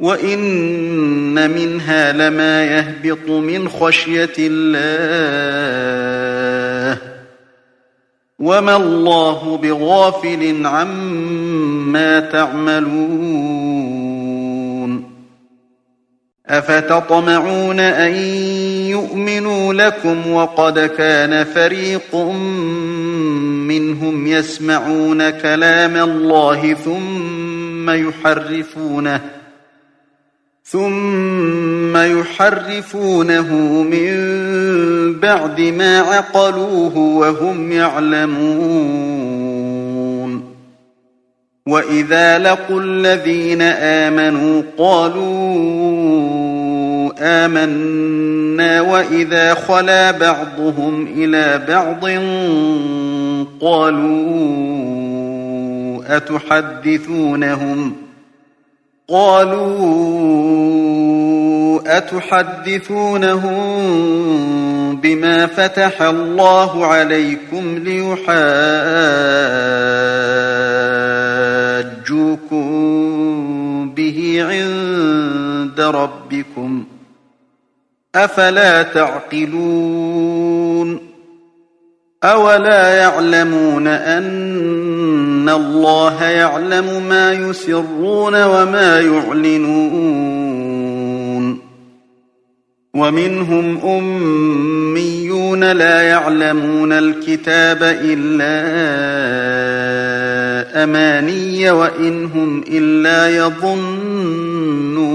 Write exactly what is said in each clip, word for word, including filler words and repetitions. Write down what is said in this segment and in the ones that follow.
وإن منها لما يهبط من خشية الله وما الله بغافل عما تعملون أفتطمعون أن يؤمنوا لكم وقد كان فريق منهم يسمعون كلام الله ثم يحرفونه ثم يحرفونه من بعد ما عقلوه وهم يعلمون وإذا لقوا الذين آمنوا قالوا آمنا وإذا خلا بعضهم إلى بعض قالوا أتحدثونهم قالوا أتحدثونهم بما فتح الله عليكم ليحاجوكم به عند ربكم أفلا تعقلون أولا يعلمون أن الله يعلم ما يسرون وما يعلنون ومنهم أميون لا يعلمون الكتاب إلا أماني وإن هم إلا يظنون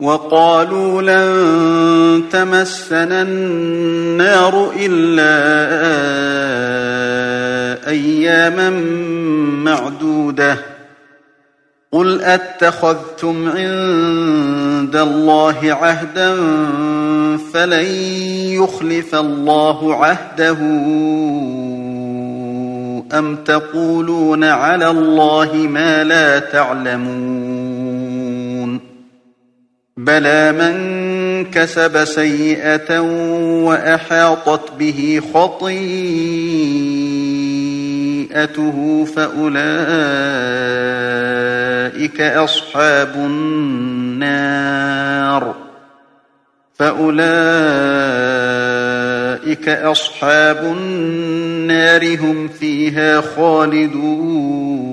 وقالوا لن تمسنا النار إلا أياما معدودة قل أتخذتم عند الله عهدا فلن يخلف الله عهده أم تقولون على الله ما لا تعلمون بلى من كسب سيئة وأحاطت به خطيئته فأولئك أصحاب النار فأولئك أصحاب النار هم فيها خالدون